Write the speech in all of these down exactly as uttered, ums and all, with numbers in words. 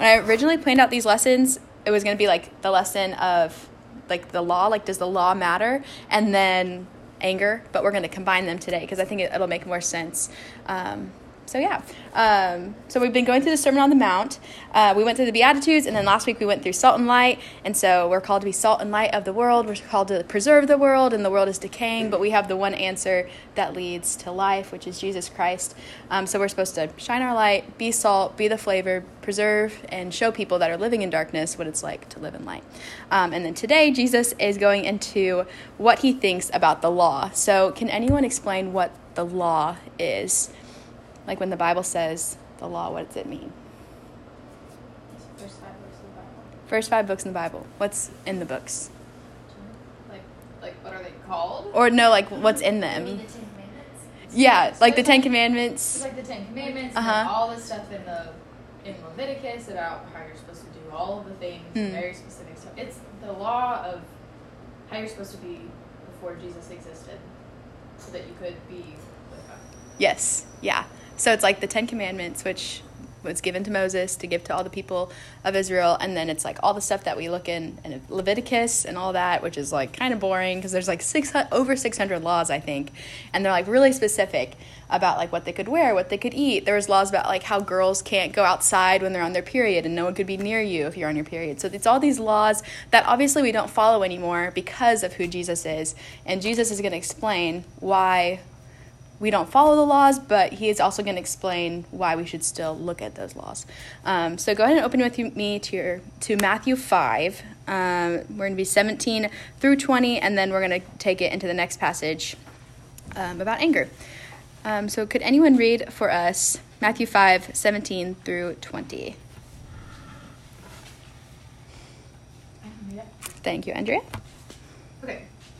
when I originally planned out these lessons, it was going to be like the lesson of like the law, like does the law matter? And then anger, but we're going to combine them today because I think it, it'll make more sense. Um, so yeah, um, so we've been going through the Sermon on the Mount. Uh, we went through the Beatitudes, and then last week we went through salt and light. And so we're called to be salt and light of the world. We're called to preserve the world, and the world is decaying, but we have the one answer that leads to life, which is Jesus Christ. Um, so we're supposed to shine our light, be salt, be the flavor, preserve, and show people that are living in darkness what it's like to live in light. Um, and then today Jesus is going into what he thinks about the law. So can anyone explain what the law is? Like when the Bible says the law, what does it mean? First five books in the Bible. First five books in the Bible. What's in the books? Like, like what are they called? Or no, like what's in them? You mean the Ten Commandments? Yeah, so like the Ten Commandments. Like the Ten Commandments. Uh-huh. And all the stuff in the in Leviticus about how you're supposed to do all of the things, mm. very specific stuff. It's the law of how you're supposed to be before Jesus existed, so that you could be with God. Yes. Yeah. So it's like the Ten Commandments, which was given to Moses to give to all the people of Israel. And then it's like all the stuff that we look in, in Leviticus and all that, which is like kind of boring because there's like six hundred, over six hundred laws, I think. And they're like really specific about like what they could wear, what they could eat. There was laws about like how girls can't go outside when they're on their period and no one could be near you if you're on your period. So it's all these laws that obviously we don't follow anymore because of who Jesus is. And Jesus is going to explain why we don't follow the laws, but he is also going to explain why we should still look at those laws. Um, so go ahead and open with you, me to your, to Matthew five. Um, we're going to be seventeen through twenty, and then we're going to take it into the next passage um, about anger. Um, so could anyone read for us Matthew five, seventeen through twenty? I can read it. Thank you, Andrea. Okay.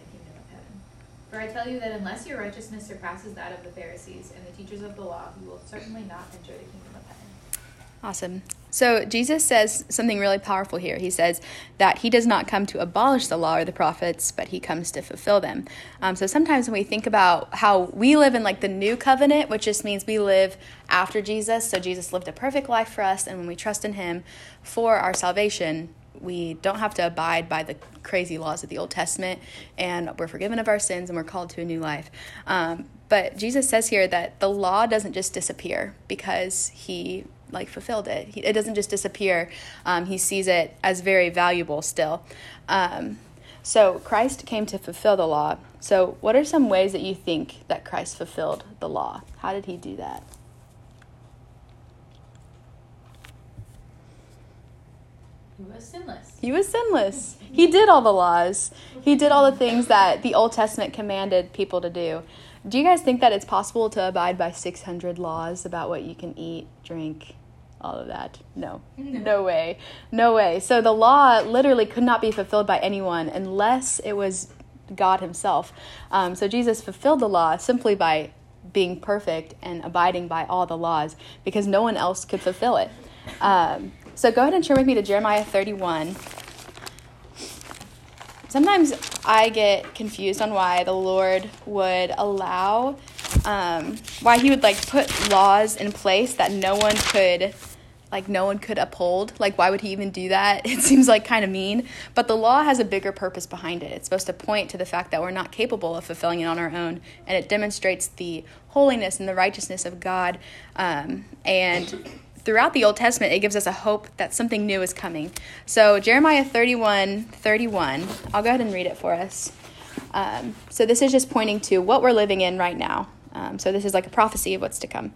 the kingdom of heaven. For I tell you that unless your righteousness surpasses that of the Pharisees and the teachers of the law, you will certainly not enter the kingdom of heaven. Awesome. So Jesus says something really powerful here. He says that he does not come to abolish the law or the prophets, but he comes to fulfill them. Um, so sometimes when we think about how we live in like the New Covenant, which just means we live after Jesus. So Jesus lived a perfect life for us. And when we trust in him for our salvation, we don't have to abide by the crazy laws of the Old Testament, and we're forgiven of our sins and we're called to a new life. Um, but Jesus says here that the law doesn't just disappear because he like fulfilled it. He, it doesn't just disappear. Um, he sees it as very valuable still. Um, so Christ came to fulfill the law. So what are some ways that you think that Christ fulfilled the law? How did he do that? He was sinless. He was sinless. He did all the laws. He did all the things that the Old Testament commanded people to do. Do you guys think that it's possible to abide by six hundred laws about what you can eat, drink, all of that? No. No. No way. No way. So the law literally could not be fulfilled by anyone unless it was God himself. Um, so Jesus fulfilled the law simply by being perfect and abiding by all the laws because no one else could fulfill it. Um So go ahead and turn with me to Jeremiah thirty-one. Sometimes I get confused on why the Lord would allow, um, why he would like put laws in place that no one could, like no one could uphold. Like why would he even do that? It seems like kind of mean, but the law has a bigger purpose behind it. It's supposed to point to the fact that we're not capable of fulfilling it on our own, and it demonstrates the holiness and the righteousness of God, um, and throughout the Old Testament, it gives us a hope that something new is coming. So Jeremiah thirty-one, thirty-one, I'll go ahead and read it for us. Um, so this is just pointing to what we're living in right now. Um, so this is like a prophecy of what's to come.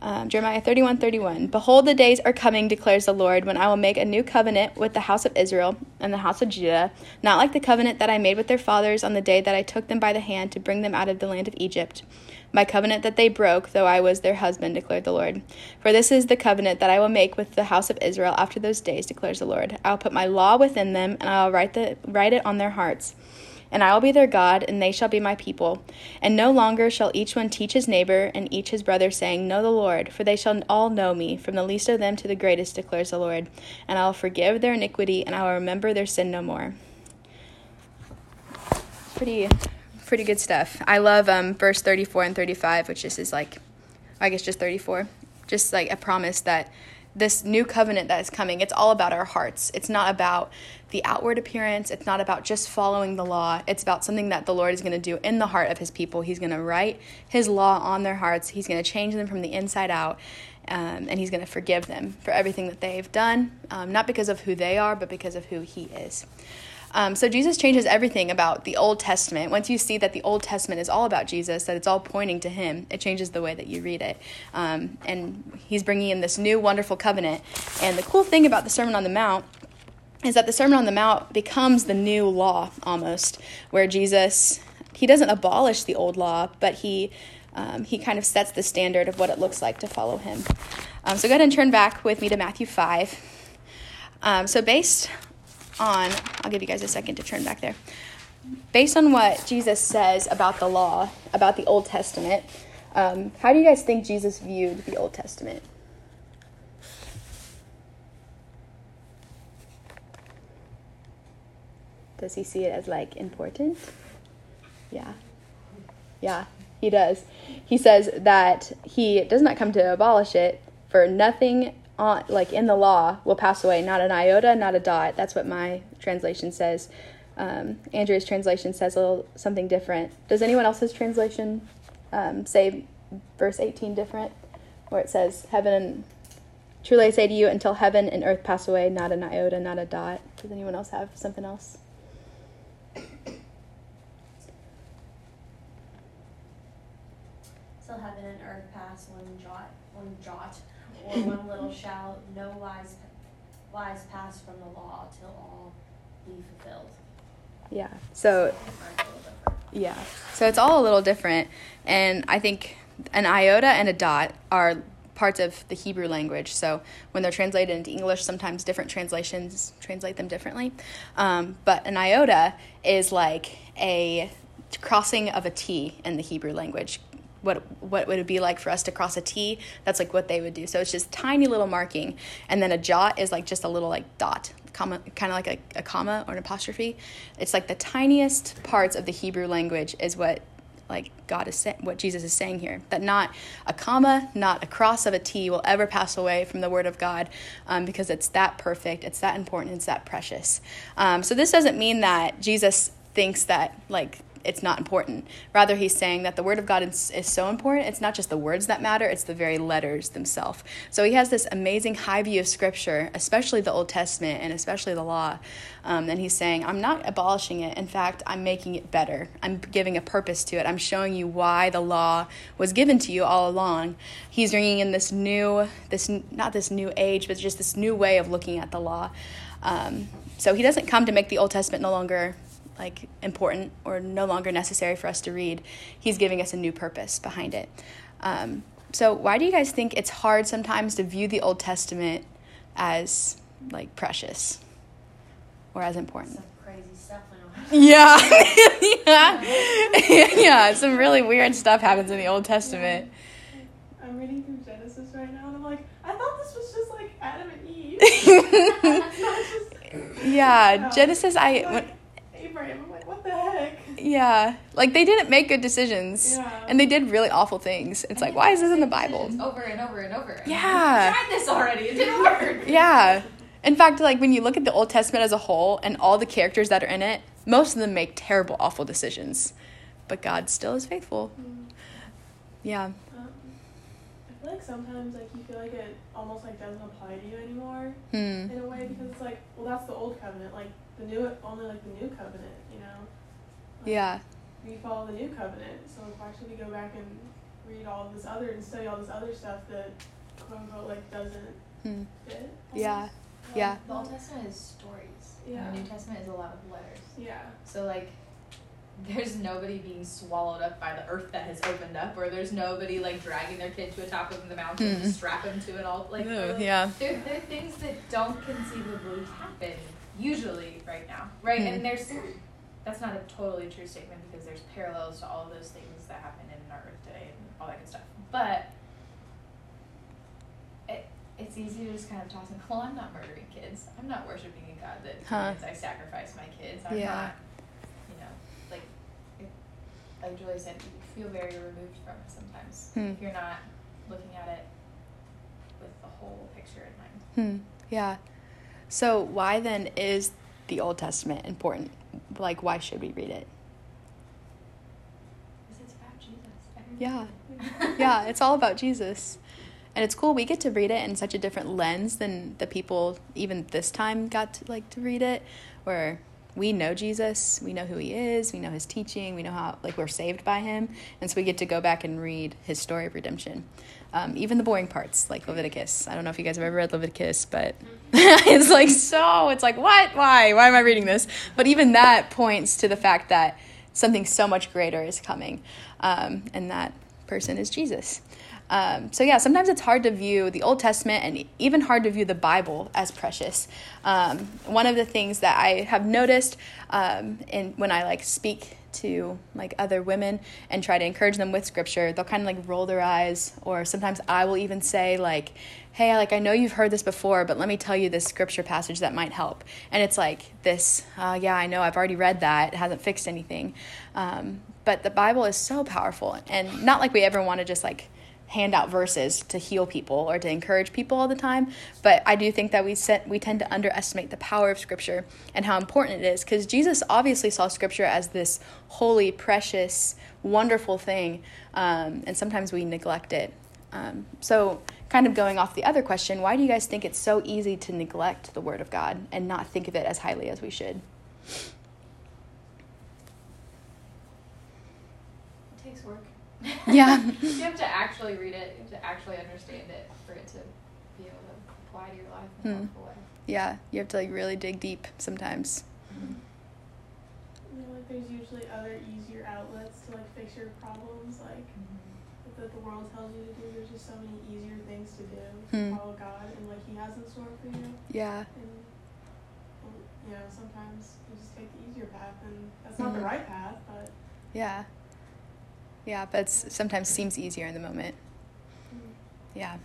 Um, Jeremiah thirty-one, thirty-one. Behold, the days are coming, declares the Lord, when I will make a new covenant with the house of Israel and the house of Judah, not like the covenant that I made with their fathers on the day that I took them by the hand to bring them out of the land of Egypt. My covenant that they broke, though I was their husband, declared the Lord. For this is the covenant that I will make with the house of Israel after those days, declares the Lord. I will put my law within them, and I will write the, write it on their hearts. and I will be their God, and they shall be my people. And no longer shall each one teach his neighbor and each his brother, saying, Know the Lord, for they shall all know me, from the least of them to the greatest, declares the Lord. And I will forgive their iniquity, and I will remember their sin no more. Pretty, pretty good stuff. I love um, verse thirty-four and thirty-five, which this is like, I guess just thirty-four, just like a promise that this new covenant that is coming, it's all about our hearts. It's not about the outward appearance. It's not about just following the law. It's about something that the Lord is going to do in the heart of his people. He's going to write his law on their hearts. He's going to change them from the inside out, um, and he's going to forgive them for everything that they've done, um, not because of who they are, but because of who he is. Um, so Jesus changes everything about the Old Testament. Once you see that the Old Testament is all about Jesus, that it's all pointing to him, it changes the way that you read it. Um, and he's bringing in this new wonderful covenant. And the cool thing about the Sermon on the Mount is that the Sermon on the Mount becomes the new law almost, where Jesus, he doesn't abolish the old law, but he um, he kind of sets the standard of what it looks like to follow him. Um, so go ahead and turn back with me to Matthew five. Um, so based on, I'll give you guys a second to turn back there. Based on what Jesus says about the law, about the Old Testament, um, how do you guys think Jesus viewed the Old Testament? Does he see it as, like, important? Yeah. Yeah, he does. He says that he does not come to abolish it, for nothing On, like in the law will pass away, not an iota, not a dot. That's what my translation says. Um, Andrea's translation says a little something different. Does anyone else's translation um, say verse eighteen different, where it says, "Heaven and truly I say to you, until heaven and earth pass away, not an iota, not a dot." Does anyone else have something else? Till heaven and earth pass, one jot, one jot. Or one little shall, no wise, wise pass from the law till all be fulfilled. Yeah. So, yeah. So it's all a little different, and I think an iota and a dot are parts of the Hebrew language. So when they're translated into English, sometimes different translations translate them differently. Um, but an iota is like a crossing of a T in the Hebrew language. What what would it be like for us to cross a T? That's like what they would do. So it's just tiny little marking. And then a jot is like just a little like dot, comma, kind of like a, a comma or an apostrophe. It's like the tiniest parts of the Hebrew language is what like God is saying, what Jesus is saying here. That not a comma, not a cross of a T will ever pass away from the word of God, um, because it's that perfect, it's that important, it's that precious. Um, so this doesn't mean that Jesus thinks that like it's not important. Rather, he's saying that the word of God is, is so important. It's not just the words that matter. It's the very letters themselves. So he has this amazing high view of scripture, especially the Old Testament and especially the law. Um, and he's saying, I'm not abolishing it. In fact, I'm making it better. I'm giving a purpose to it. I'm showing you why the law was given to you all along. He's bringing in this new, this not this new age, but just this new way of looking at the law. Um, so he doesn't come to make the Old Testament no longer like important or no longer necessary for us to read. He's giving us a new purpose behind it. Um, so why do you guys think it's hard sometimes to view the Old Testament as like precious or as important? Some crazy stuff went on. Yeah. yeah. yeah, some really weird stuff happens in the Old Testament. I'm reading through Genesis right now and I'm like, I thought this was just like Adam and Eve. just, yeah, no. Genesis, I... Like, I'm like, what the heck? Yeah. Like, they didn't make good decisions. Yeah. And they did really awful things. It's like, why is this in the Bible? Over and over and over. Yeah. I tried this already. It didn't work. Yeah. In fact, like, when you look at the Old Testament as a whole and all the characters that are in it, most of them make terrible, awful decisions. But God still is faithful. Mm. Yeah. Um, I feel like sometimes, like, you feel like it almost, like, doesn't apply to you anymore. Mm. In a way, because it's like, well, that's the old covenant. Like, the new, only like the new covenant, you know? Like, yeah. We follow the new covenant, so why should we go back and read all this other and study all this other stuff that, quote unquote, like doesn't hmm. fit? Yeah. Well, yeah. The Old Testament is stories. Yeah. The New Testament is a lot of letters. Yeah. So, like, there's nobody being swallowed up by the earth that has opened up, or there's nobody, like, dragging their kid to the top of the mountain mm. to strap them to it all. Like, Ooh, like yeah. There, there are things that don't conceivably happen. Usually right now, right? Mm. And there's, that's not a totally true statement, because there's parallels to all of those things that happen in our earth today and all that good stuff. But it, it's easy to just kind of toss in, well, I'm not murdering kids. I'm not worshiping a God that huh. means I sacrifice my kids. I'm yeah. not, you know, like, it, like Julie said, you feel very removed from it sometimes. Hmm. If you're not looking at it with the whole picture in mind. Hmm. Yeah. So why then is the Old Testament important? Like, why should we read it? Because it's about Jesus. Yeah. Yeah, it's all about Jesus. And it's cool we get to read it in such a different lens than the people even this time got to, like, to read it, where we know Jesus, we know who he is, we know his teaching, we know how, like, we're saved by him, and so we get to go back and read his story of redemption. Um, even the boring parts, like Leviticus. I don't know if you guys have ever read Leviticus, but it's like, so, it's like, what? Why? Why am I reading this? But even that points to the fact that something so much greater is coming, um, and that person is Jesus. Um, so yeah, sometimes it's hard to view the Old Testament and even hard to view the Bible as precious. Um, one of the things that I have noticed um, in, when I like speak to like other women and try to encourage them with scripture, they'll kind of like roll their eyes, or sometimes I will even say like, hey, like I know you've heard this before, but let me tell you this scripture passage that might help. And it's like this, uh, yeah, I know I've already read that. It hasn't fixed anything. Um, but the Bible is so powerful, and not like we ever want to just like hand out verses to heal people or to encourage people all the time. But I do think that we set, we tend to underestimate the power of Scripture and how important it is, because Jesus obviously saw Scripture as this holy, precious, wonderful thing, um, and sometimes we neglect it. Um, so kind of going off the other question, why do you guys think it's so easy to neglect the Word of God and not think of it as highly as we should? It takes work. Yeah. You have to actually read it. You have to actually understand it for it to be able to apply to your life in a mm. helpful way. Yeah, you have to like really dig deep sometimes. Mm-hmm. You know, like there's usually other easier outlets to like fix your problems, like mm-hmm. that the world tells you to do. There's just so many easier things to do. Mm. To follow God and like He has in store for you. Yeah. And you know, sometimes you just take the easier path, and that's not mm-hmm. the right path, but yeah. Yeah, but it sometimes seems easier in the moment. Yeah.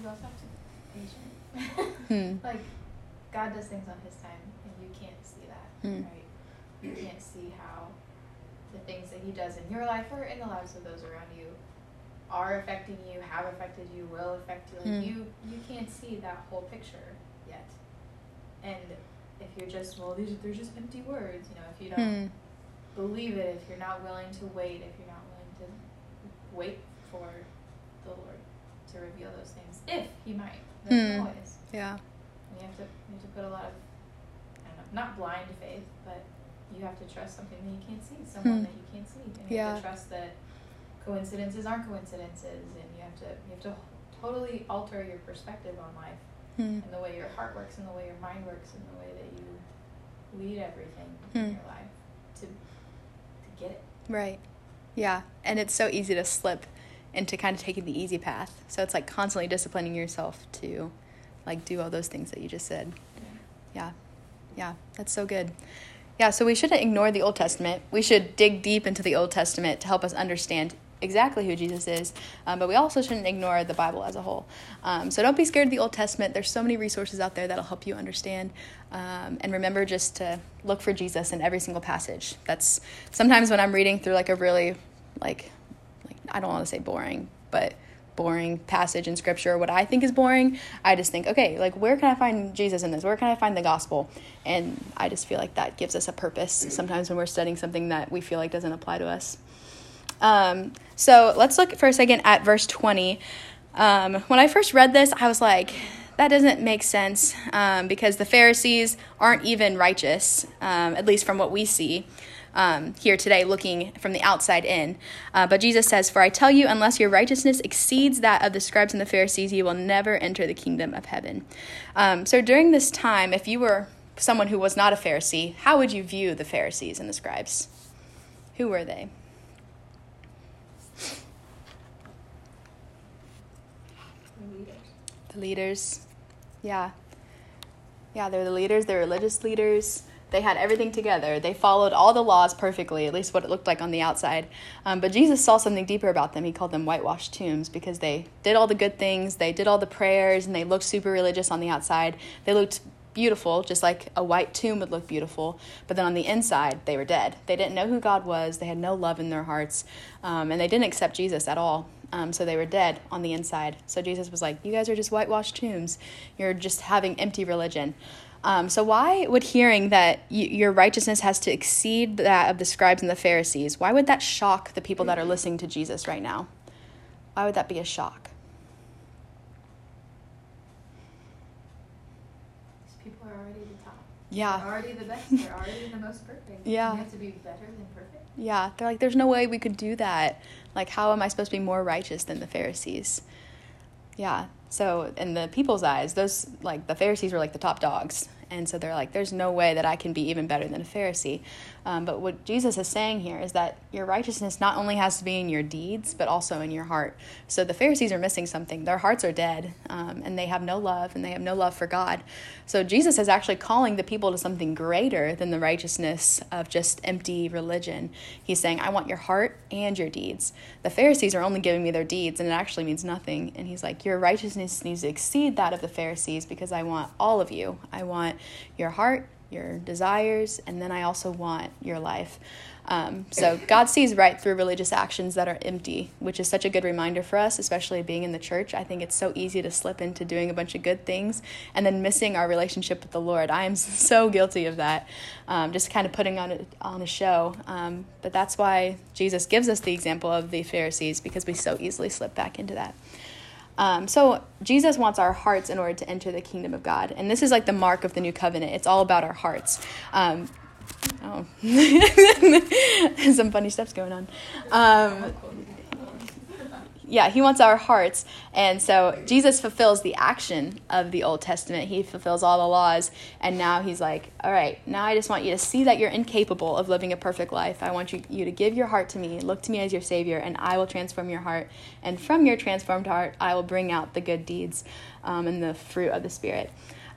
You also have to be patient. hmm. Like, God does things on His time, and you can't see that, hmm. right? You can't see how the things that He does in your life or in the lives of those around you are affecting you, have affected you, will affect you. Like, hmm. you, you can't see that whole picture yet. And if you're just, well, these they're just empty words, you know, if you don't hmm. believe it, if you're not willing to wait, if you're not wait for the Lord to reveal those things, if He might. That's mm. always. Yeah. And you have to you have to put a lot of, I don't know, not blind faith, but you have to trust something that you can't see, someone mm. that you can't see, and you yeah. have to trust that coincidences aren't coincidences, and you have to you have to totally alter your perspective on life mm. and the way your heart works, and the way your mind works, and the way that you lead everything mm. in your life to to get it right. Yeah, and it's so easy to slip into kind of taking the easy path. So it's like constantly disciplining yourself to like do all those things that you just said. Yeah, yeah, that's so good. Yeah, so we shouldn't ignore the Old Testament. We should dig deep into the Old Testament to help us understand exactly who Jesus is, um, but we also shouldn't ignore the Bible as a whole. Um, so don't be scared of the Old Testament. There's so many resources out there that'll help you understand. Um, and remember just to look for Jesus in every single passage. That's sometimes when I'm reading through like a really like, like I don't want to say boring, but boring passage in Scripture, what I think is boring, I just think, okay, like where can I find Jesus in this? Where can I find the gospel? And I just feel like that gives us a purpose sometimes when we're studying something that we feel like doesn't apply to us. Um, so let's look for a second at verse twenty. Um, when I first read this, I was like, that doesn't make sense, um, because the Pharisees aren't even righteous, um, at least from what we see um, here today, looking from the outside in. Uh, but Jesus says, "For I tell you, unless your righteousness exceeds that of the scribes and the Pharisees, you will never enter the kingdom of heaven." Um, so during this time, if you were someone who was not a Pharisee, how would you view the Pharisees and the scribes? Who were they? The leaders, yeah, yeah, they're the leaders. They're religious leaders. They had everything together. They followed all the laws perfectly, at least what it looked like on the outside. Um, but Jesus saw something deeper about them. He called them whitewashed tombs because they did all the good things. They did all the prayers, and they looked super religious on the outside. They looked beautiful, just like a white tomb would look beautiful. But then on the inside, they were dead. They didn't know who God was. They had no love in their hearts, um, and they didn't accept Jesus at all. Um, so they were dead on the inside. So Jesus was like, you guys are just whitewashed tombs. You're just having empty religion. Um, so why would hearing that y- your righteousness has to exceed that of the scribes and the Pharisees, why would that shock the people that are listening to Jesus right now? Why would that be a shock? These people are already the top. Yeah. They're already the best. They're already the most perfect. Yeah. You have to be better than perfect. Yeah. They're like, there's no way we could do that. Like, how am I supposed to be more righteous than the Pharisees? Yeah. So in the people's eyes, those like the Pharisees were like the top dogs. And so they're like, there's no way that I can be even better than a Pharisee. Um, but what Jesus is saying here is that your righteousness not only has to be in your deeds, but also in your heart. So the Pharisees are missing something. Their hearts are dead, um, and they have no love, and they have no love for God. So Jesus is actually calling the people to something greater than the righteousness of just empty religion. He's saying, I want your heart and your deeds. The Pharisees are only giving me their deeds, and it actually means nothing. And he's like, your righteousness needs to exceed that of the Pharisees because I want all of you. I want your heart, your desires, and then I also want your life. Um, so God sees right through religious actions that are empty, which is such a good reminder for us, especially being in the church. I think it's so easy to slip into doing a bunch of good things and then missing our relationship with the Lord. I am so guilty of that, um, just kind of putting on a, on a show. Um, but that's why Jesus gives us the example of the Pharisees, because we so easily slip back into that. Um, so Jesus wants our hearts in order to enter the kingdom of God. And this is like the mark of the new covenant. It's all about our hearts. Um, oh, some funny stuff's going on. Um, yeah, he wants our hearts. And so Jesus fulfills the action of the Old Testament. He fulfills all the laws. And now he's like, all right, now I just want you to see that you're incapable of living a perfect life. I want you, you to give your heart to me, look to me as your Savior, and I will transform your heart. And from your transformed heart, I will bring out the good deeds um, and the fruit of the Spirit.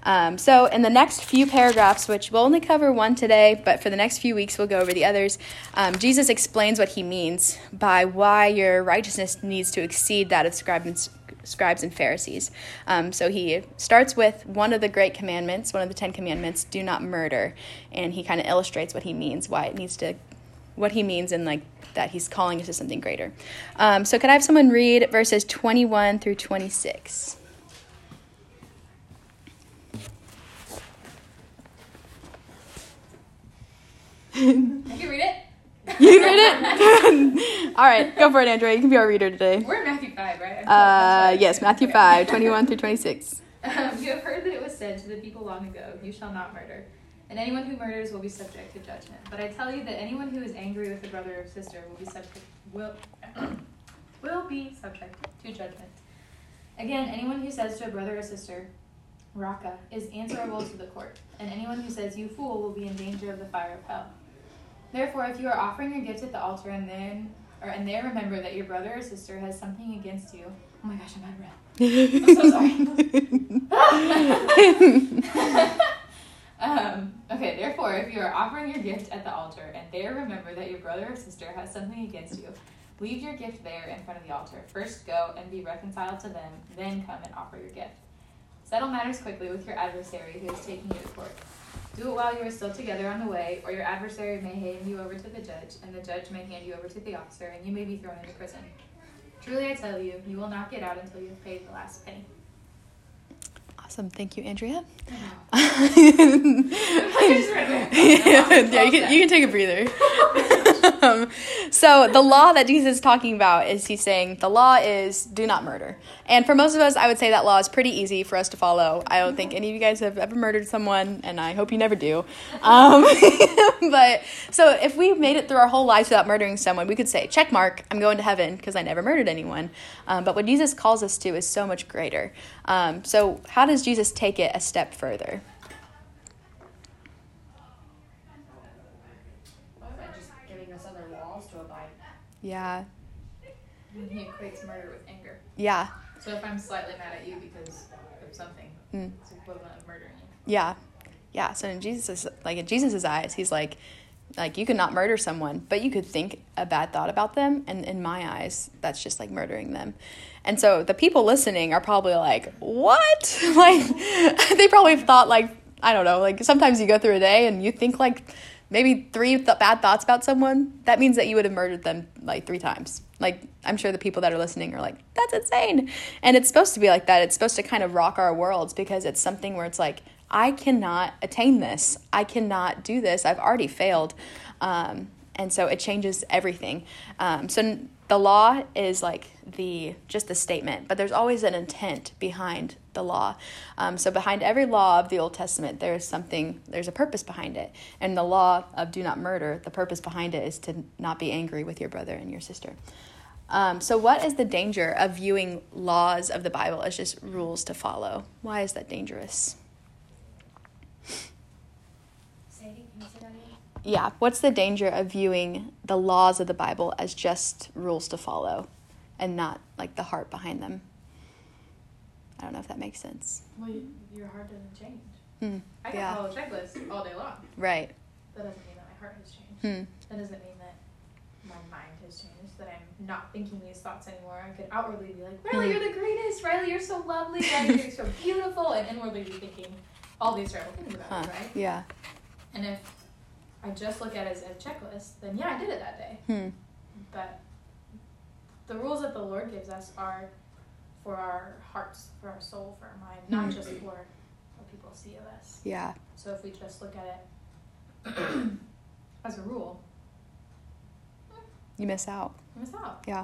Um, so in the next few paragraphs, which we'll only cover one today, but for the next few weeks, we'll go over the others. Um, Jesus explains what he means by why your righteousness needs to exceed that of scribes and, scribes and Pharisees. Um, so he starts with one of the great commandments, one of the Ten Commandments, do not murder. And he kind of illustrates what he means, why it needs to, what he means in like that he's calling us to something greater. Um, so could I have someone read verses twenty-one through twenty-six? I can read it. You can read it? All right, go for it, Andrea. You can be our reader today. We're in Matthew five, right? Uh, yes, Matthew okay. five, twenty-one through twenty-six. Um, you have heard that it was said to the people long ago, you shall not murder. And anyone who murders will be subject to judgment. But I tell you that anyone who is angry with a brother or sister will be subject, will, will be subject to judgment. Again, anyone who says to a brother or sister, Raca, is answerable to the court. And anyone who says, you fool, will be in danger of the fire of hell. Therefore, if you are offering your gift at the altar and then, or and there remember that your brother or sister has something against you. Oh my gosh, I'm out of breath. I'm so sorry. um, okay, therefore, if you are offering your gift at the altar and there remember that your brother or sister has something against you, leave your gift there in front of the altar. First go and be reconciled to them, then come and offer your gift. Settle matters quickly with your adversary who is taking you to court. Do it while you are still together on the way, or your adversary may hand you over to the judge, and the judge may hand you over to the officer, and you may be thrown into prison. Truly I tell you, you will not get out until you have paid the last penny. Awesome. Thank you, Andrea. Yeah, you can, you can take a breather. Um, so the law that Jesus is talking about is he's saying the law is do not murder. And for most of us, I would say that law is pretty easy for us to follow. I don't think any of you guys have ever murdered someone, and I hope you never do. Um, but so if we made it through our whole lives without murdering someone, we could say, check mark, I'm going to heaven because I never murdered anyone. Um, but what Jesus calls us to is so much greater. Um, so how does Jesus take it a step further? Yeah. He equates murder with anger. Yeah. So if I'm slightly mad at you because of something, mm. it's equivalent of murdering you. Yeah. Yeah, so in Jesus' like in Jesus's eyes, he's like, like you could not murder someone, but you could think a bad thought about them, and in my eyes, that's just like murdering them. And so the people listening are probably like, what? Like they probably thought like, I don't know, like sometimes you go through a day and you think like maybe three th- bad thoughts about someone. That means that you would have murdered them like three times. Like I'm sure the people that are listening are like, that's insane. And it's supposed to be like that. It's supposed to kind of rock our worlds because it's something where it's like, I cannot attain this. I cannot do this. I've already failed. Um, and so it changes everything. Um, so the law is like the just the statement, but there's always an intent behind the law. Um, so behind every law of the Old Testament, there is something, there's a purpose behind it. And the law of do not murder, the purpose behind it is to not be angry with your brother and your sister. Um, so what is the danger of viewing laws of the Bible as just rules to follow? Why is that dangerous? Yeah, what's the danger of viewing the laws of the Bible as just rules to follow and not like the heart behind them? I don't know if that makes sense. Well, your heart doesn't change. Mm, I can yeah. follow checklists all day long. Right. That doesn't mean that my heart has changed. Mm. That doesn't mean that my mind has changed, that I'm not thinking these thoughts anymore. I could outwardly be like, Riley, mm. you're the greatest. Riley, you're so lovely. Riley, you're so beautiful. And inwardly be thinking all these terrible things about huh. it, right? Yeah. And if I just look at it as a checklist, then yeah, I did it that day. Hmm. But the rules that the Lord gives us are for our hearts, for our soul, for our mind, not hmm. just for what people see of us. Yeah. So if we just look at it as a rule, you miss out. You miss out. Yeah.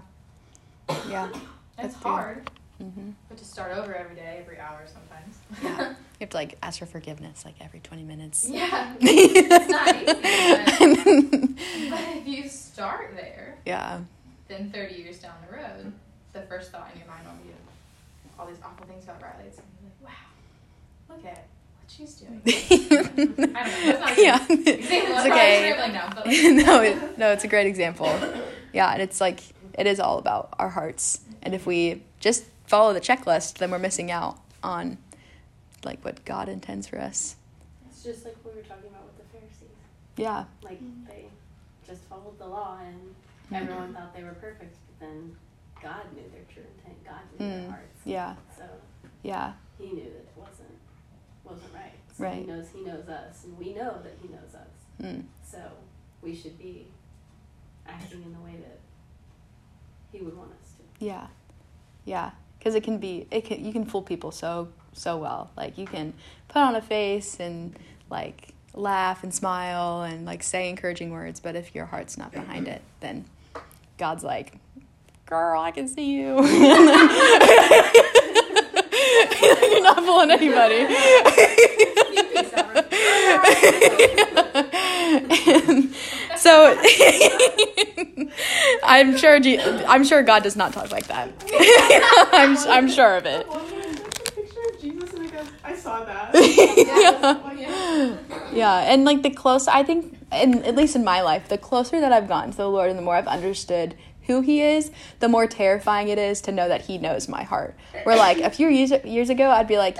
Yeah. It's hard. Mm-hmm. But to start over every day, every hour sometimes. Yeah. You have to, like, ask for forgiveness, like, every twenty minutes. Yeah. It's not easy. But, but if you start there, yeah. then thirty years down the road, the first thought in your mind will be all these awful things about Riley. It's going to be like, wow, look at what she's doing. I don't know. That's not a yeah. example. It's okay. Like, no, but like, no, it, no, it's a great example. Yeah, and it's, like, it is all about our hearts. And if we just follow the checklist, then we're missing out on like what God intends for us. It's just like what we were talking about with the Pharisees. Yeah. Like mm-hmm. they just followed the law and everyone mm-hmm. thought they were perfect, but then God knew their true intent. God knew mm. their hearts. Yeah. So yeah. He knew that it wasn't wasn't right. So right. He knows he knows us, and we know that he knows us. Mm. So we should be acting in the way that he would want us to. Yeah. Yeah. Because it can be, it can, you can fool people so, so well. Like, you can put on a face and, like, laugh and smile and, like, say encouraging words. But if your heart's not behind it, then God's like, girl, I can see you. You're not fooling anybody. and so I'm sure G- I'm sure God does not talk like that. I'm I'm sure of it. I saw that. yeah. yeah, and like the closer I think, and at least in my life, the closer that I've gotten to the Lord, and the more I've understood who he is, the more terrifying it is to know that he knows my heart. Where like a few years, years ago, I'd be like,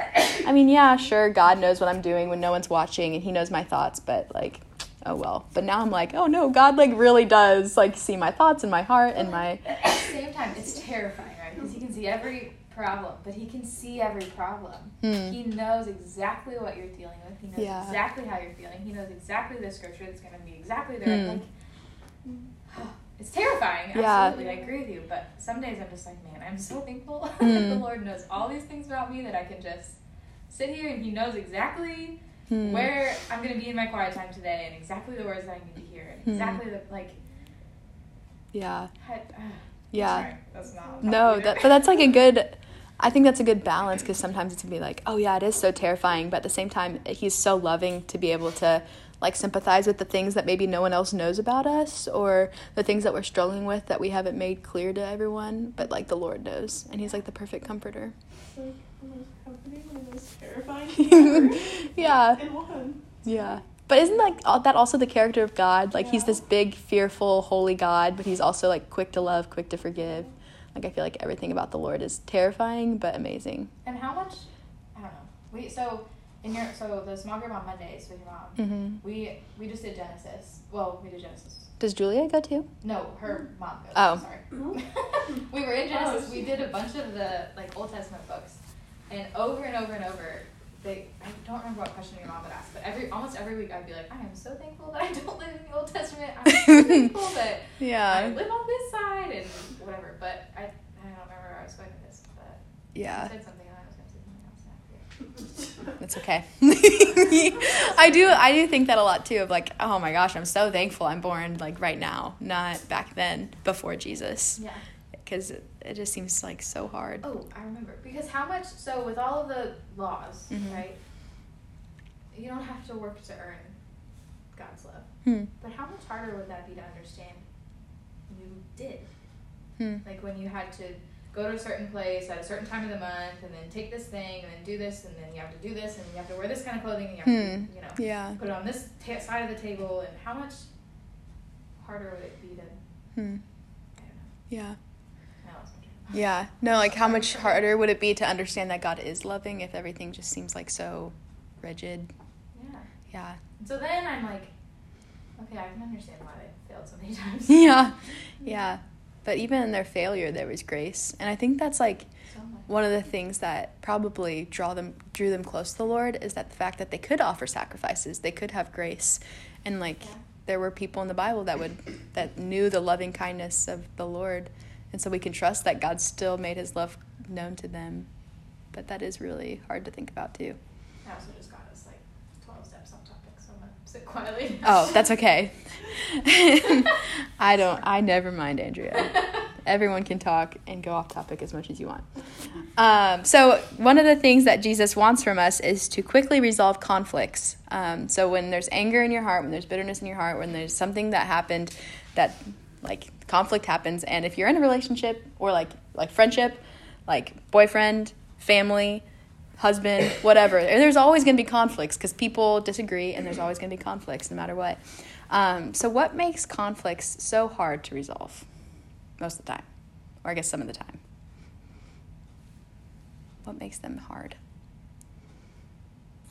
I mean, yeah, sure, God knows what I'm doing when no one's watching, and he knows my thoughts, but like, oh well. But now I'm like, oh no, God like really does like see my thoughts and my heart and my... At the same time, it's terrifying, right? Because he can see every problem, but he can see every problem. Hmm. He knows exactly what you're dealing with. He knows yeah. exactly how you're feeling. He knows exactly the scripture that's going to be exactly the right thing. Hmm. Like, it's terrifying, absolutely, yeah. I agree with you, but some days I'm just like, man, I'm so thankful mm. that the Lord knows all these things about me that I can just sit here and he knows exactly mm. where I'm going to be in my quiet time today and exactly the words that I need to hear and exactly mm. the, like... Yeah. I, uh, yeah. Sorry, that's not... No, that, but that's like a good... I think that's a good balance because sometimes it's going to be like, oh yeah, it is so terrifying, but at the same time, he's so loving to be able to... like sympathize with the things that maybe no one else knows about us or the things that we're struggling with that we haven't made clear to everyone, but like the Lord knows, and he's like the perfect comforter. It's like the most comforting and the most terrifying yeah in one. Yeah, but isn't like that also the character of God? Like yeah. he's this big, fearful, holy God, but he's also like quick to love, quick to forgive. Like I feel like everything about the Lord is terrifying but amazing. And how much I don't know we so And you're, so the small group on Mondays with your mom, mm-hmm. we we just did Genesis. Well, we did Genesis. Does Julia go too? No, her mom goes. Oh. Sorry. We were in Genesis. Oh, we did a bunch of the like Old Testament books. And over and over and over, they I don't remember what question your mom would ask, but every almost every week I'd be like, I am so thankful that I don't live in the Old Testament. I'm so thankful that yeah. I live on this side and whatever. But I, I don't remember where I was going with this. But yeah. I said something and I was going to say something else. It's okay. I do I do think that a lot too, of like, oh my gosh, I'm so thankful I'm born like right now, not back then before Jesus. Yeah. Because it, it just seems like so hard. Oh, I remember. Because how much, so with all of the laws, mm-hmm. right, you don't have to work to earn God's love. Hmm. But how much harder would that be to understand you did? Hmm. Like when you had to go to a certain place at a certain time of the month, and then take this thing, and then do this, and then you have to do this, and you have to wear this kind of clothing, and you have hmm. to, you know, yeah. put it on this t- side of the table, and how much harder would it be to, hmm. I don't know. Yeah. Yeah. No, like how much harder would it be to understand that God is loving if everything just seems like so rigid? Yeah. Yeah. So then I'm like, okay, I can understand why they failed so many times. Yeah. Yeah. But even in their failure, there was grace. And I think that's, like, so one of the things that probably draw them, drew them close to the Lord is that the fact that they could offer sacrifices. They could have grace. And, like, yeah. there were people in the Bible that would that knew the loving kindness of the Lord. And so we can trust that God still made his love known to them. But that is really hard to think about, too. I also just got us, like, twelve steps on topic, so I'm going to sit quietly. Oh, that's okay. I don't, I never mind, Andrea. Everyone can talk and go off topic as much as you want. Um, so one of the things that Jesus wants from us is to quickly resolve conflicts. Um, so when there's anger in your heart, when there's bitterness in your heart, when there's something that happened that, like, conflict happens. And if you're in a relationship or, like, like friendship, like boyfriend, family, husband, whatever, there's always going to be conflicts because people disagree and there's always going to be conflicts no matter what. Um, so what makes conflicts so hard to resolve most of the time? Or I guess some of the time. What makes them hard?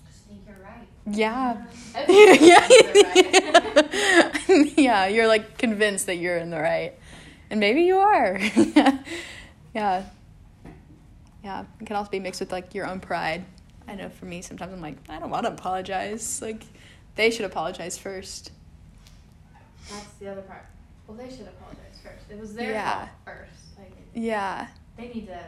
I think you're right. Yeah. Yeah. You're right. Yeah, you're, like, convinced that you're in the right. And maybe you are. Yeah. Yeah. It can also be mixed with, like, your own pride. I know for me sometimes I'm like, I don't want to apologize. Like, they should apologize first. That's the other part. Well, they should apologize first. It was their yeah. fault first. Like, yeah. They need to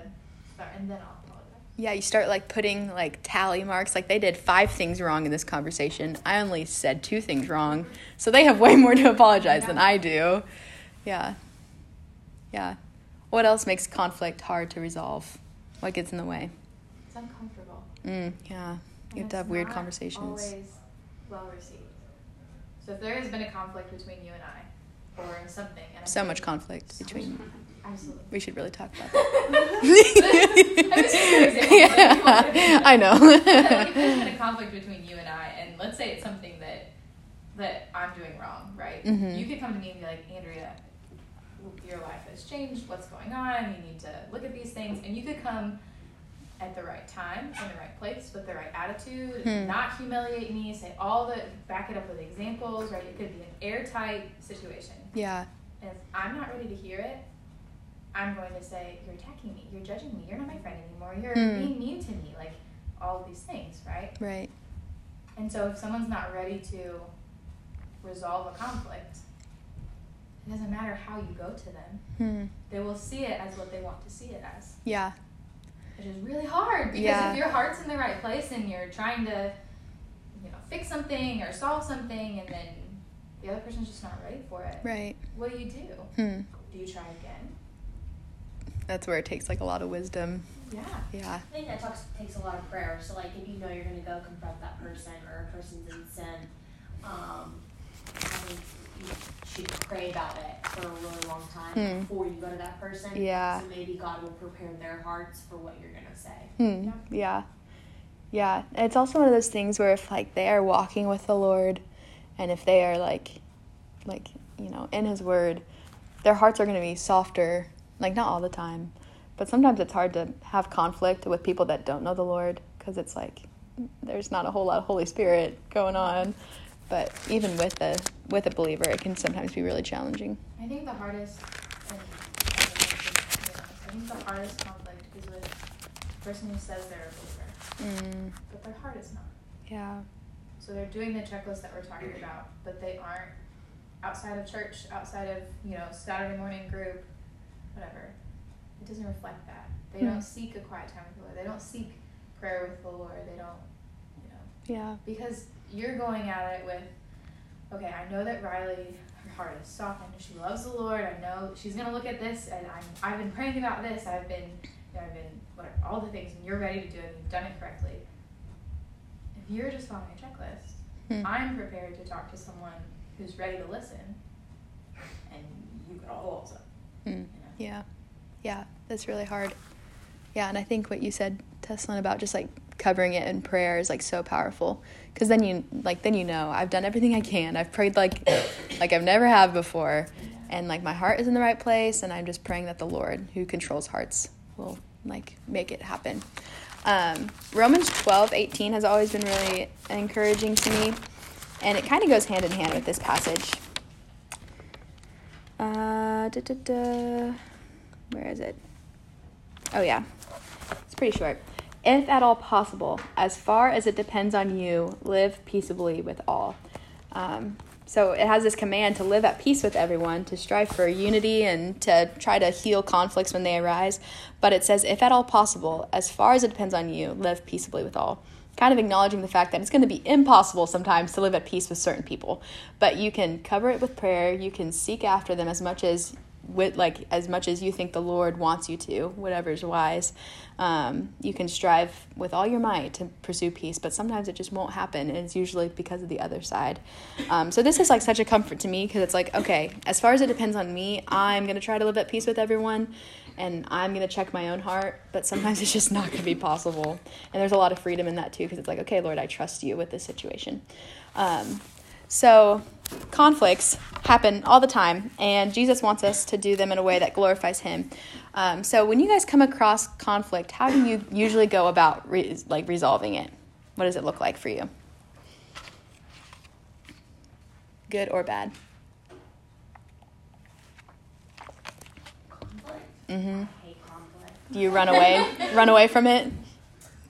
start, and then I'll apologize. Yeah, you start, like, putting, like, tally marks. Like, they did five things wrong in this conversation. I only said two things wrong. So they have way more to apologize yeah. than I do. Yeah. Yeah. What else makes conflict hard to resolve? What gets in the way? It's uncomfortable. Mm, yeah. And you have to have weird conversations. It's not always well received. So if there has been a conflict between you and I, or something, and so much conflict so between, much absolutely, we should really talk about that. I'm just using an example. Yeah, I know. Like, if there's been a conflict between you and I, and let's say it's something that that I'm doing wrong, right? Mm-hmm. You could come to me and be like, Andrea, your life has changed. What's going on? You need to look at these things, and you could come at the right time, in the right place, with the right attitude, hmm. not humiliate me, say all the, back it up with examples, right? It could be an airtight situation. Yeah. And if I'm not ready to hear it, I'm going to say, you're attacking me, you're judging me, you're not my friend anymore, you're hmm. being mean to me, like all of these things, right? Right. And so if someone's not ready to resolve a conflict, it doesn't matter how you go to them. Hmm. They will see it as what they want to see it as. Yeah. Which is really hard because yeah. if your heart's in the right place and you're trying to, you know, fix something or solve something, and then the other person's just not ready for it. Right. What do you do? Hmm. Do you try again? That's where it takes, like, a lot of wisdom. Yeah. Yeah. I think that talks, takes a lot of prayer. So, like, if you know you're going to go confront that person or a person's in sin, um, I think you should pray about it for a really long time mm. before you go to that person. Yeah. So maybe God will prepare their hearts for what you're going to say. Mm. Yeah. Yeah. Yeah. It's also one of those things where if, like, they are walking with the Lord and if they are, like, like, you know, in his word, their hearts are going to be softer. Like, not all the time, but sometimes it's hard to have conflict with people that don't know the Lord because it's like, there's not a whole lot of Holy Spirit going on. But even with a with a believer, it can sometimes be really challenging. I think the hardest, and I think the hardest conflict is with the person who says they're a believer, mm. but their heart is not. Yeah. So they're doing the checklist that we're talking about, but they aren't outside of church, outside of, you know, Saturday morning group, whatever. It doesn't reflect that. They mm. don't seek a quiet time with the Lord. They don't seek prayer with the Lord. They don't, you know. Yeah. Because you're going at it with, okay, I know that Riley, her heart is soft. I know she loves the Lord. I know she's going to look at this, and I'm, I've been praying about this. I've been, you know, I've been, whatever, all the things, and you're ready to do it, and you've done it correctly. If you're just following a checklist, hmm. I'm prepared to talk to someone who's ready to listen, and you could all also. Hmm. You know? Yeah. Yeah, that's really hard. Yeah, and I think what you said, Teslan, about just, like, covering it in prayer is, like, so powerful, because then you like then you know I've done everything I can, I've prayed like like I've never have before, and like my heart is in the right place, and I'm just praying that the Lord who controls hearts will like make it happen. um Romans twelve eighteen has always been really encouraging to me, and it kind of goes hand in hand with this passage. uh da, da, da. Where is it? Oh yeah, it's pretty short. If at all possible, as far as it depends on you, live peaceably with all. Um, so it has this command to live at peace with everyone, to strive for unity, and to try to heal conflicts when they arise. But it says, if at all possible, as far as it depends on you, live peaceably with all. Kind of acknowledging the fact that it's going to be impossible sometimes to live at peace with certain people. But you can cover it with prayer. You can seek after them as much as With like as much as you think the Lord wants you to, whatever's wise. Um, you can strive with all your might to pursue peace, but sometimes it just won't happen, and it's usually because of the other side. Um, so this is like such a comfort to me, because it's like, okay, as far as it depends on me, I'm going to try to live at peace with everyone, and I'm going to check my own heart, but sometimes it's just not going to be possible. And there's a lot of freedom in that too, because it's like, okay, Lord, I trust you with this situation. Um, so conflicts happen all the time, and Jesus wants us to do them in a way that glorifies him. Um, so when you guys come across conflict, how do you usually go about re- like resolving it? What does it look like for you? Good or bad? Conflict? Mm-hmm. I hate conflict. You run away? Run away from it?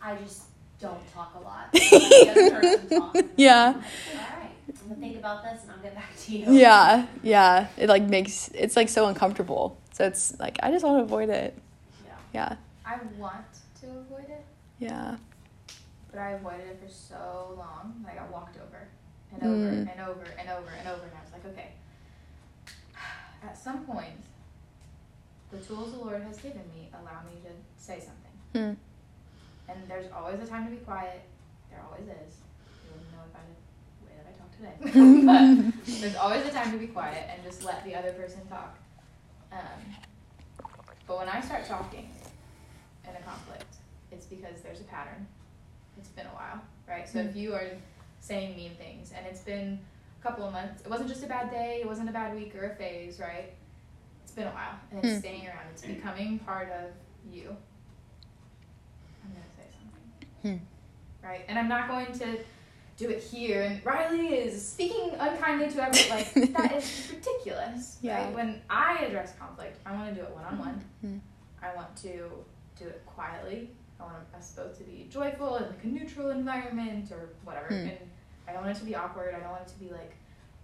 I just don't talk a lot. Talk. Yeah. I'm gonna think about this and I'll get back to you. Yeah, yeah. It like makes it's like so uncomfortable. So it's like I just want to avoid it. Yeah. Yeah. I want to avoid it. Yeah. But I avoided it for so long. Like I walked over and over mm. and over and over and over, and I was like, okay. At some point, the tools the Lord has given me allow me to say something. Mm. And there's always a time to be quiet. There always is. You wouldn't know if I did. But there's always a time to be quiet and just let the other person talk. Um, but when I start talking in a conflict, it's because there's a pattern. It's been a while, right? So if you are saying mean things and it's been a couple of months, it wasn't just a bad day, it wasn't a bad week or a phase, right? It's been a while and it's staying around. It's becoming part of you. I'm going to say something, right? And I'm not going to do it here, and Riley is speaking unkindly to everyone. Like, that is ridiculous. Yeah. Right? When I address conflict, I want to do it one-on-one. Mm-hmm. I want to do it quietly. I want us both to be joyful in like a neutral environment or whatever. Mm. And I don't want it to be awkward. I don't want it to be like,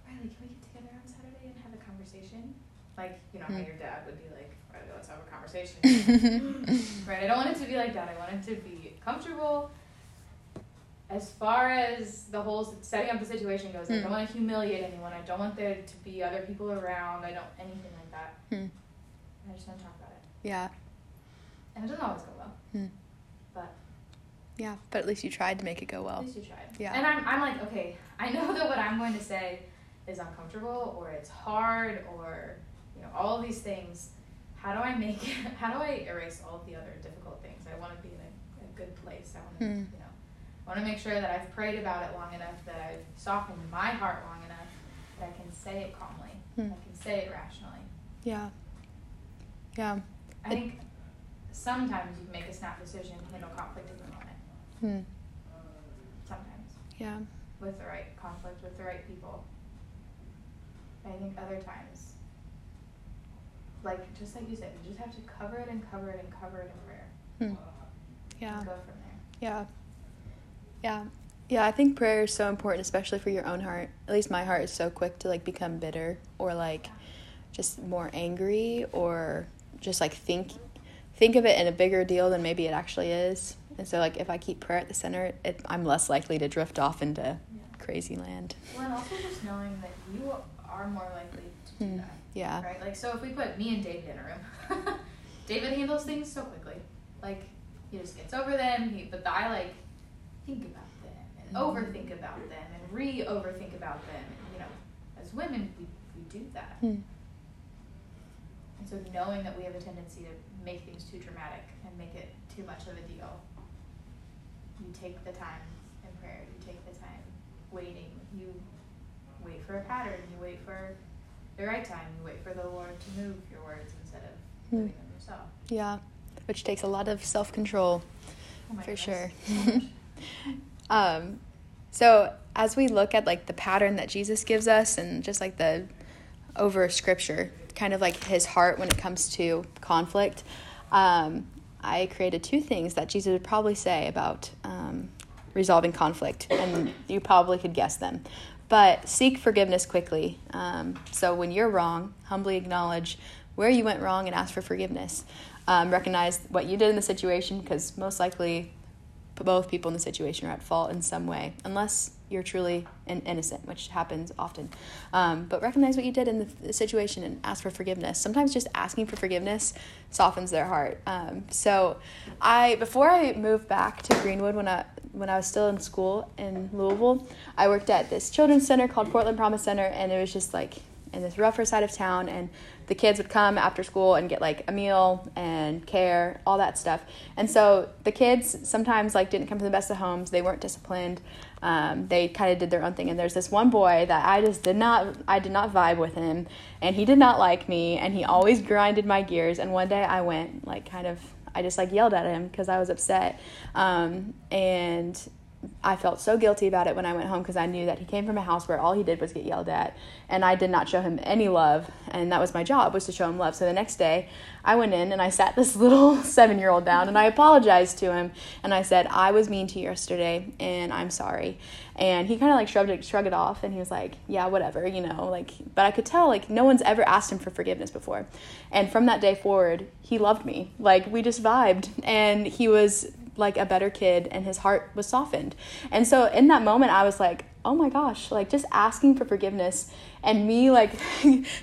Riley, can we get together on Saturday and have a conversation? Like, you know, mm. how your dad would be like, Riley, let's have a conversation. Right? I don't want it to be like that. I want it to be comfortable. As far as the whole setting up the situation goes, mm. I don't want to humiliate anyone. I don't want there to be other people around. I don't, anything like that. Mm. I just want to talk about it. Yeah. And it doesn't always go well. Mm. But. Yeah, but at least you tried to make it go well. At least you tried. Yeah. And I'm, I'm like, okay, I know that what I'm going to say is uncomfortable, or it's hard, or, you know, all these things. How do I make it, how do I erase all the other difficult things? I want to be in a, a good place. I want to, mm. you know. I want to make sure that I've prayed about it long enough, that I've softened my heart long enough, that I can say it calmly, mm. I can say it rationally. Yeah. Yeah. I it, think sometimes you can make a snap decision to handle conflict in the moment. Mm. Yeah. With the right conflict, with the right people. And I think other times, like, just like you said, you just have to cover it and cover it and cover it in prayer. Hmm. Yeah. And go from there. Yeah. Yeah. Yeah, I think prayer is so important, especially for your own heart. At least my heart is so quick to, like, become bitter or, like, just more angry or just, like, think think of it in a bigger deal than maybe it actually is. And so, like, if I keep prayer at the center, it, I'm less likely to drift off into yeah. crazy land. Well, and also just knowing that you are more likely to do mm, that. Yeah. Right? Like, so if we put me and David in a room, David handles things so quickly. Like, he just gets over them, he, but I, like, think about it. Overthink about them and re-overthink about them. And, you know, as women, we, we do that. Hmm. And so knowing that we have a tendency to make things too dramatic and make it too much of a deal, you take the time in prayer. You take the time waiting. You wait for a pattern. You wait for the right time. You wait for the Lord to move your words instead of doing hmm. them yourself. Yeah, which takes a lot of self-control, oh my for goodness. Sure. Um, so as we look at, like, the pattern that Jesus gives us and just, like, the over scripture, kind of like his heart when it comes to conflict, um, I created two things that Jesus would probably say about um, resolving conflict, and you probably could guess them. But seek forgiveness quickly. Um, so when you're wrong, humbly acknowledge where you went wrong and ask for forgiveness. Um, recognize what you did in the situation, because most likely both people in the situation are at fault in some way, unless you're truly an innocent, which happens often. Um, but recognize what you did in the, the situation and ask for forgiveness. Sometimes just asking for forgiveness softens their heart. Um, so I, before I moved back to Greenwood, when I when I was still in school in Louisville, I worked at this children's center called Portland Promise Center, and it was just, like, in this rougher side of town, and the kids would come after school and get, like, a meal and care, all that stuff. And so the kids sometimes, like, didn't come from the best of homes. They weren't disciplined. Um, they kind of did their own thing. And there's this one boy that I just did not, I did not vibe with him, and he did not like me, and he always grinded my gears. And one day I went, like, kind of, I just, like, yelled at him because I was upset. Um, and I felt so guilty about it when I went home, because I knew that he came from a house where all he did was get yelled at, and I did not show him any love, and that was my job, was to show him love. So the next day I went in and I sat this little seven-year-old down, and I apologized to him, and I said, I was mean to you yesterday, and I'm sorry. And he kind of, like, shrugged it, shrugged it off, and he was like, yeah, whatever, you know, like, but I could tell, like, no one's ever asked him for forgiveness before. And from that day forward, he loved me. Like, we just vibed, and he was, like, a better kid, and his heart was softened. And so in that moment I was like, oh my gosh, like, just asking for forgiveness, and me, like,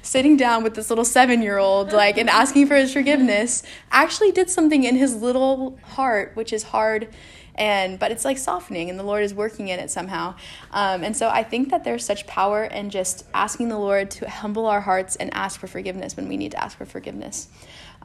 sitting down with this little seven-year-old, like, and asking for his forgiveness actually did something in his little heart, which is hard, and but it's, like, softening, and the Lord is working in it somehow. Um, and so I think that there's such power in just asking the Lord to humble our hearts and ask for forgiveness when we need to ask for forgiveness.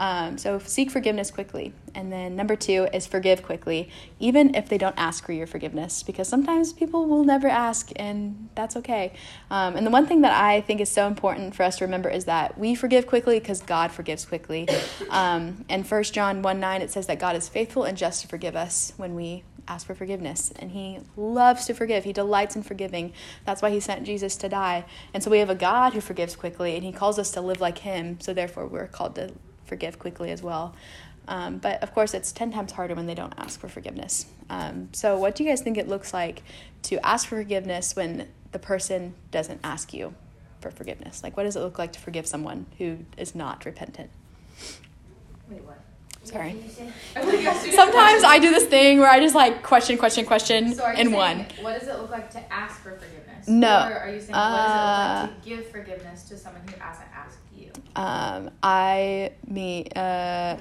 Um, so seek forgiveness quickly. And then number two is forgive quickly, even if they don't ask for your forgiveness, because sometimes people will never ask, and that's okay. Um, and the one thing that I think is so important for us to remember is that we forgive quickly because God forgives quickly. Um, and First John one nine, it says that God is faithful and just to forgive us when we ask for forgiveness, and he loves to forgive. He delights in forgiving. That's why he sent Jesus to die. And so we have a God who forgives quickly, and he calls us to live like him. So therefore we're called to forgive quickly as well. Um, but of course, it's ten times harder when they don't ask for forgiveness. Um, so what do you guys think it looks like to ask for forgiveness when the person doesn't ask you for forgiveness? Like, what does it look like to forgive someone who is not repentant? Wait, what? Sorry. Sometimes I do this thing where I just, like, question, question, question, so in one. What does it look like to ask for forgiveness? No. Or are you saying uh, what does it look like to give forgiveness to someone who hasn't asked you? Um, I, me, uh,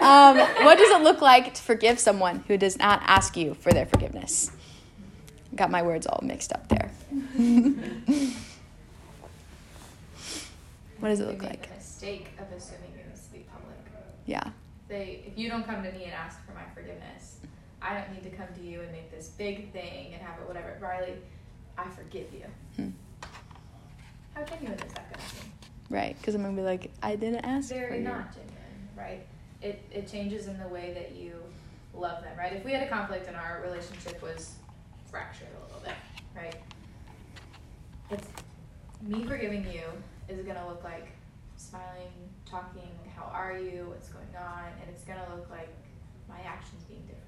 um, what does it look like to forgive someone who does not ask you for their forgiveness? Got my words all mixed up there. What does it look like? The mistake of assuming it needs to be public. Yeah. They, if you don't come to me and ask for my forgiveness, I don't need to come to you and make this big thing and have it whatever. Riley, I forgive you. Hmm. How genuine is that going to be? Right, because I'm going to be like, I didn't ask Very for you. Very not genuine, right? It it changes in the way that you love them, right? If we had a conflict and our relationship was fractured a little bit, right? It's me forgiving you is going to look like smiling, talking, how are you, what's going on, and it's going to look like my actions being different.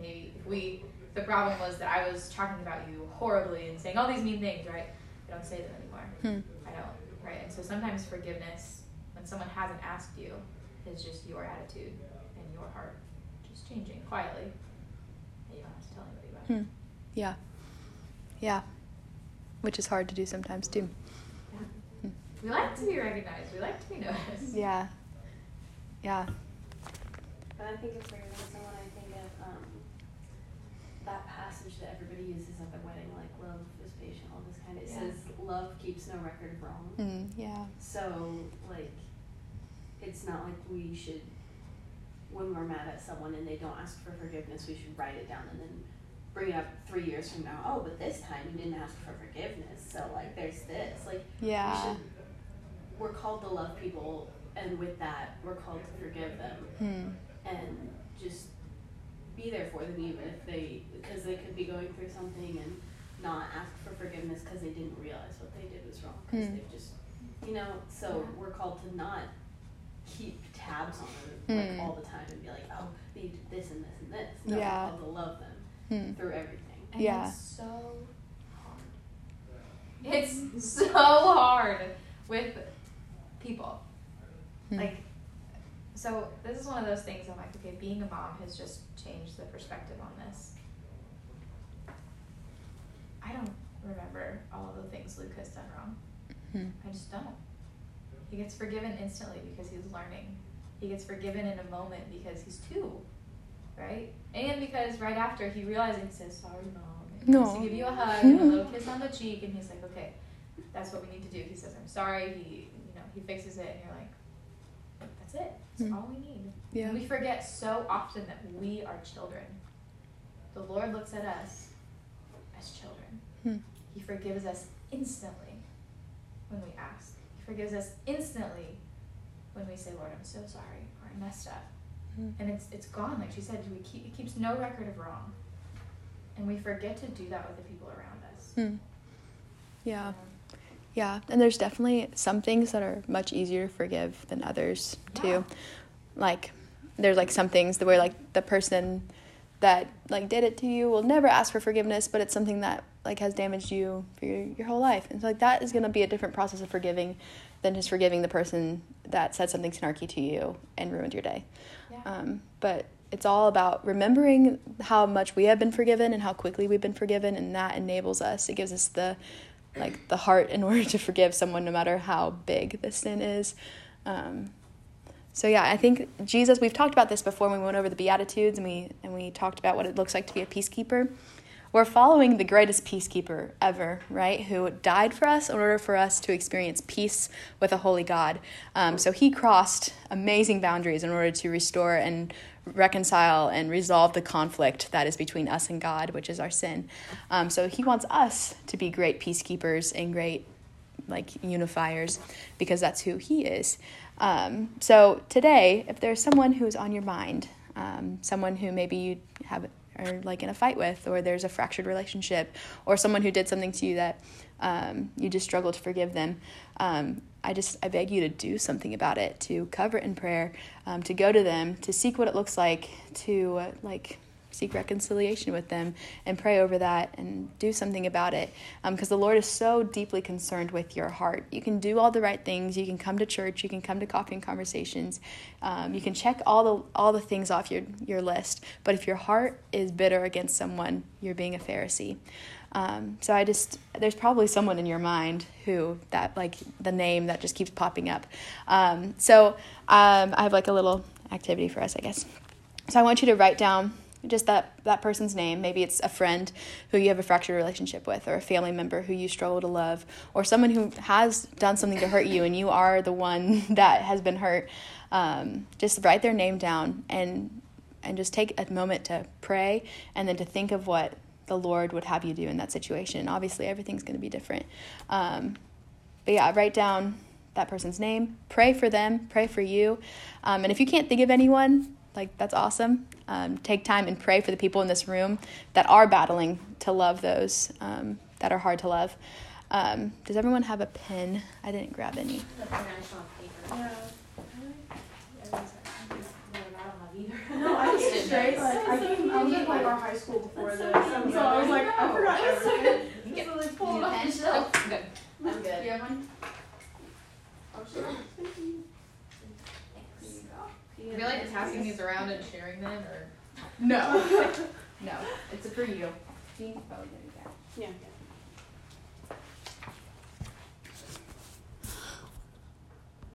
Maybe if we, if the problem was that I was talking about you horribly and saying all these mean things, right? I don't say them anymore. Hmm. I don't, right? And so sometimes forgiveness, when someone hasn't asked you, is just your attitude and your heart just changing quietly, and you don't have to tell anybody about it. Hmm. Yeah. Yeah. Which is hard to do sometimes, too. Yeah. We like to be recognized. We like to be noticed. Yeah. Yeah. When I think of forgiving someone, I think of um, that passage that everybody uses at their wedding, like love is patient, all this kind of. It yeah. says love keeps no record of wrong. Mm, yeah. So, like, it's not like we should, when we're mad at someone and they don't ask for forgiveness, we should write it down and then bring it up three years from now. Oh, but this time you didn't ask for forgiveness, so, like, there's this. Like, yeah. we should, we're called to love people, and with that, we're called to forgive them. Mm. And just be there for them, even if they, because they could be going through something and not ask for forgiveness because they didn't realize what they did was wrong, because mm. they've just, you know, so yeah. we're called to not keep tabs on them like, mm. all the time and be like, oh, they did this and this and this. No, yeah. we're called to love them mm. through everything. And yeah. it's so hard. It's so hard with people. Mm. Like, so this is one of those things I'm like, okay, being a mom has just changed the perspective on this. I don't remember all of the things Luke has done wrong. Mm-hmm. I just don't. He gets forgiven instantly because he's learning. He gets forgiven in a moment because he's two, right? And because right after he realizes, he says, sorry, mom. And he no. wants to give you a hug and a little kiss on the cheek, and he's like, okay, that's what we need to do. He says, I'm sorry. He, you know, he fixes it, and you're like, that's it. That's mm-hmm. all we need. Yeah. And we forget so often that we are children. The Lord looks at us as children. Hmm. He forgives us instantly when we ask. He forgives us instantly when we say, Lord, I'm so sorry, or I messed up. Hmm. And it's it's gone. Like she said, we keep, it keeps no record of wrong. And we forget to do that with the people around us. Hmm. Yeah. Um, yeah. And there's definitely some things that are much easier to forgive than others, too. Yeah. Like, there's, like, some things that where, like, the person that, like, did it to you will never ask for forgiveness, but it's something that, like, has damaged you for your, your whole life. And so, like, that is going to be a different process of forgiving than just forgiving the person that said something snarky to you and ruined your day. Yeah. Um, but it's all about remembering how much we have been forgiven and how quickly we've been forgiven, and that enables us. It gives us the, like, the heart in order to forgive someone no matter how big the sin is. Um So yeah, I think Jesus, we've talked about this before when we went over the Beatitudes and we and we talked about what it looks like to be a peacekeeper. We're following the greatest peacekeeper ever, right, who died for us in order for us to experience peace with a holy God. Um, so he crossed amazing boundaries in order to restore and reconcile and resolve the conflict that is between us and God, which is our sin. Um, so he wants us to be great peacekeepers and great, like, unifiers, because that's who he is. Um, so today, if there's someone who's on your mind, um, someone who maybe you have are like in a fight with, or there's a fractured relationship, or someone who did something to you that um, you just struggle to forgive them, um, I just I beg you to do something about it, to cover it in prayer, um, to go to them, to seek what it looks like, to uh, like seek reconciliation with them and pray over that and do something about it, because um, the Lord is so deeply concerned with your heart. You can do all the right things. You can come to church. You can come to coffee and conversations. Um, you can check all the all the things off your, your list, but if your heart is bitter against someone, you're being a Pharisee. Um, so I just, there's probably someone in your mind who that, like, the name that just keeps popping up. Um, so um, I have, like, a little activity for us, I guess. So I want you to write down just that, that person's name. Maybe it's a friend who you have a fractured relationship with, or a family member who you struggle to love, or someone who has done something to hurt you and you are the one that has been hurt. Um, just write their name down and and just take a moment to pray and then to think of what the Lord would have you do in that situation. Obviously, everything's going to be different. Um, but yeah, write down that person's name. Pray for them. Pray for you. Um, and if you can't think of anyone, like, that's awesome. um, take time and pray for the people in this room that are battling to love those um, that are hard to love. Um, does everyone have a pen? I didn't grab any. No, I was straight. Like, I came out of like our high school before this, so I was like, I forgot everything. Get the lid pulled off the shelf. Good. I'm good. Do you have one? Oh, sure. Thank you. I feel like passing these around and sharing them, or no, no, it's for you. Oh, there you go. Yeah.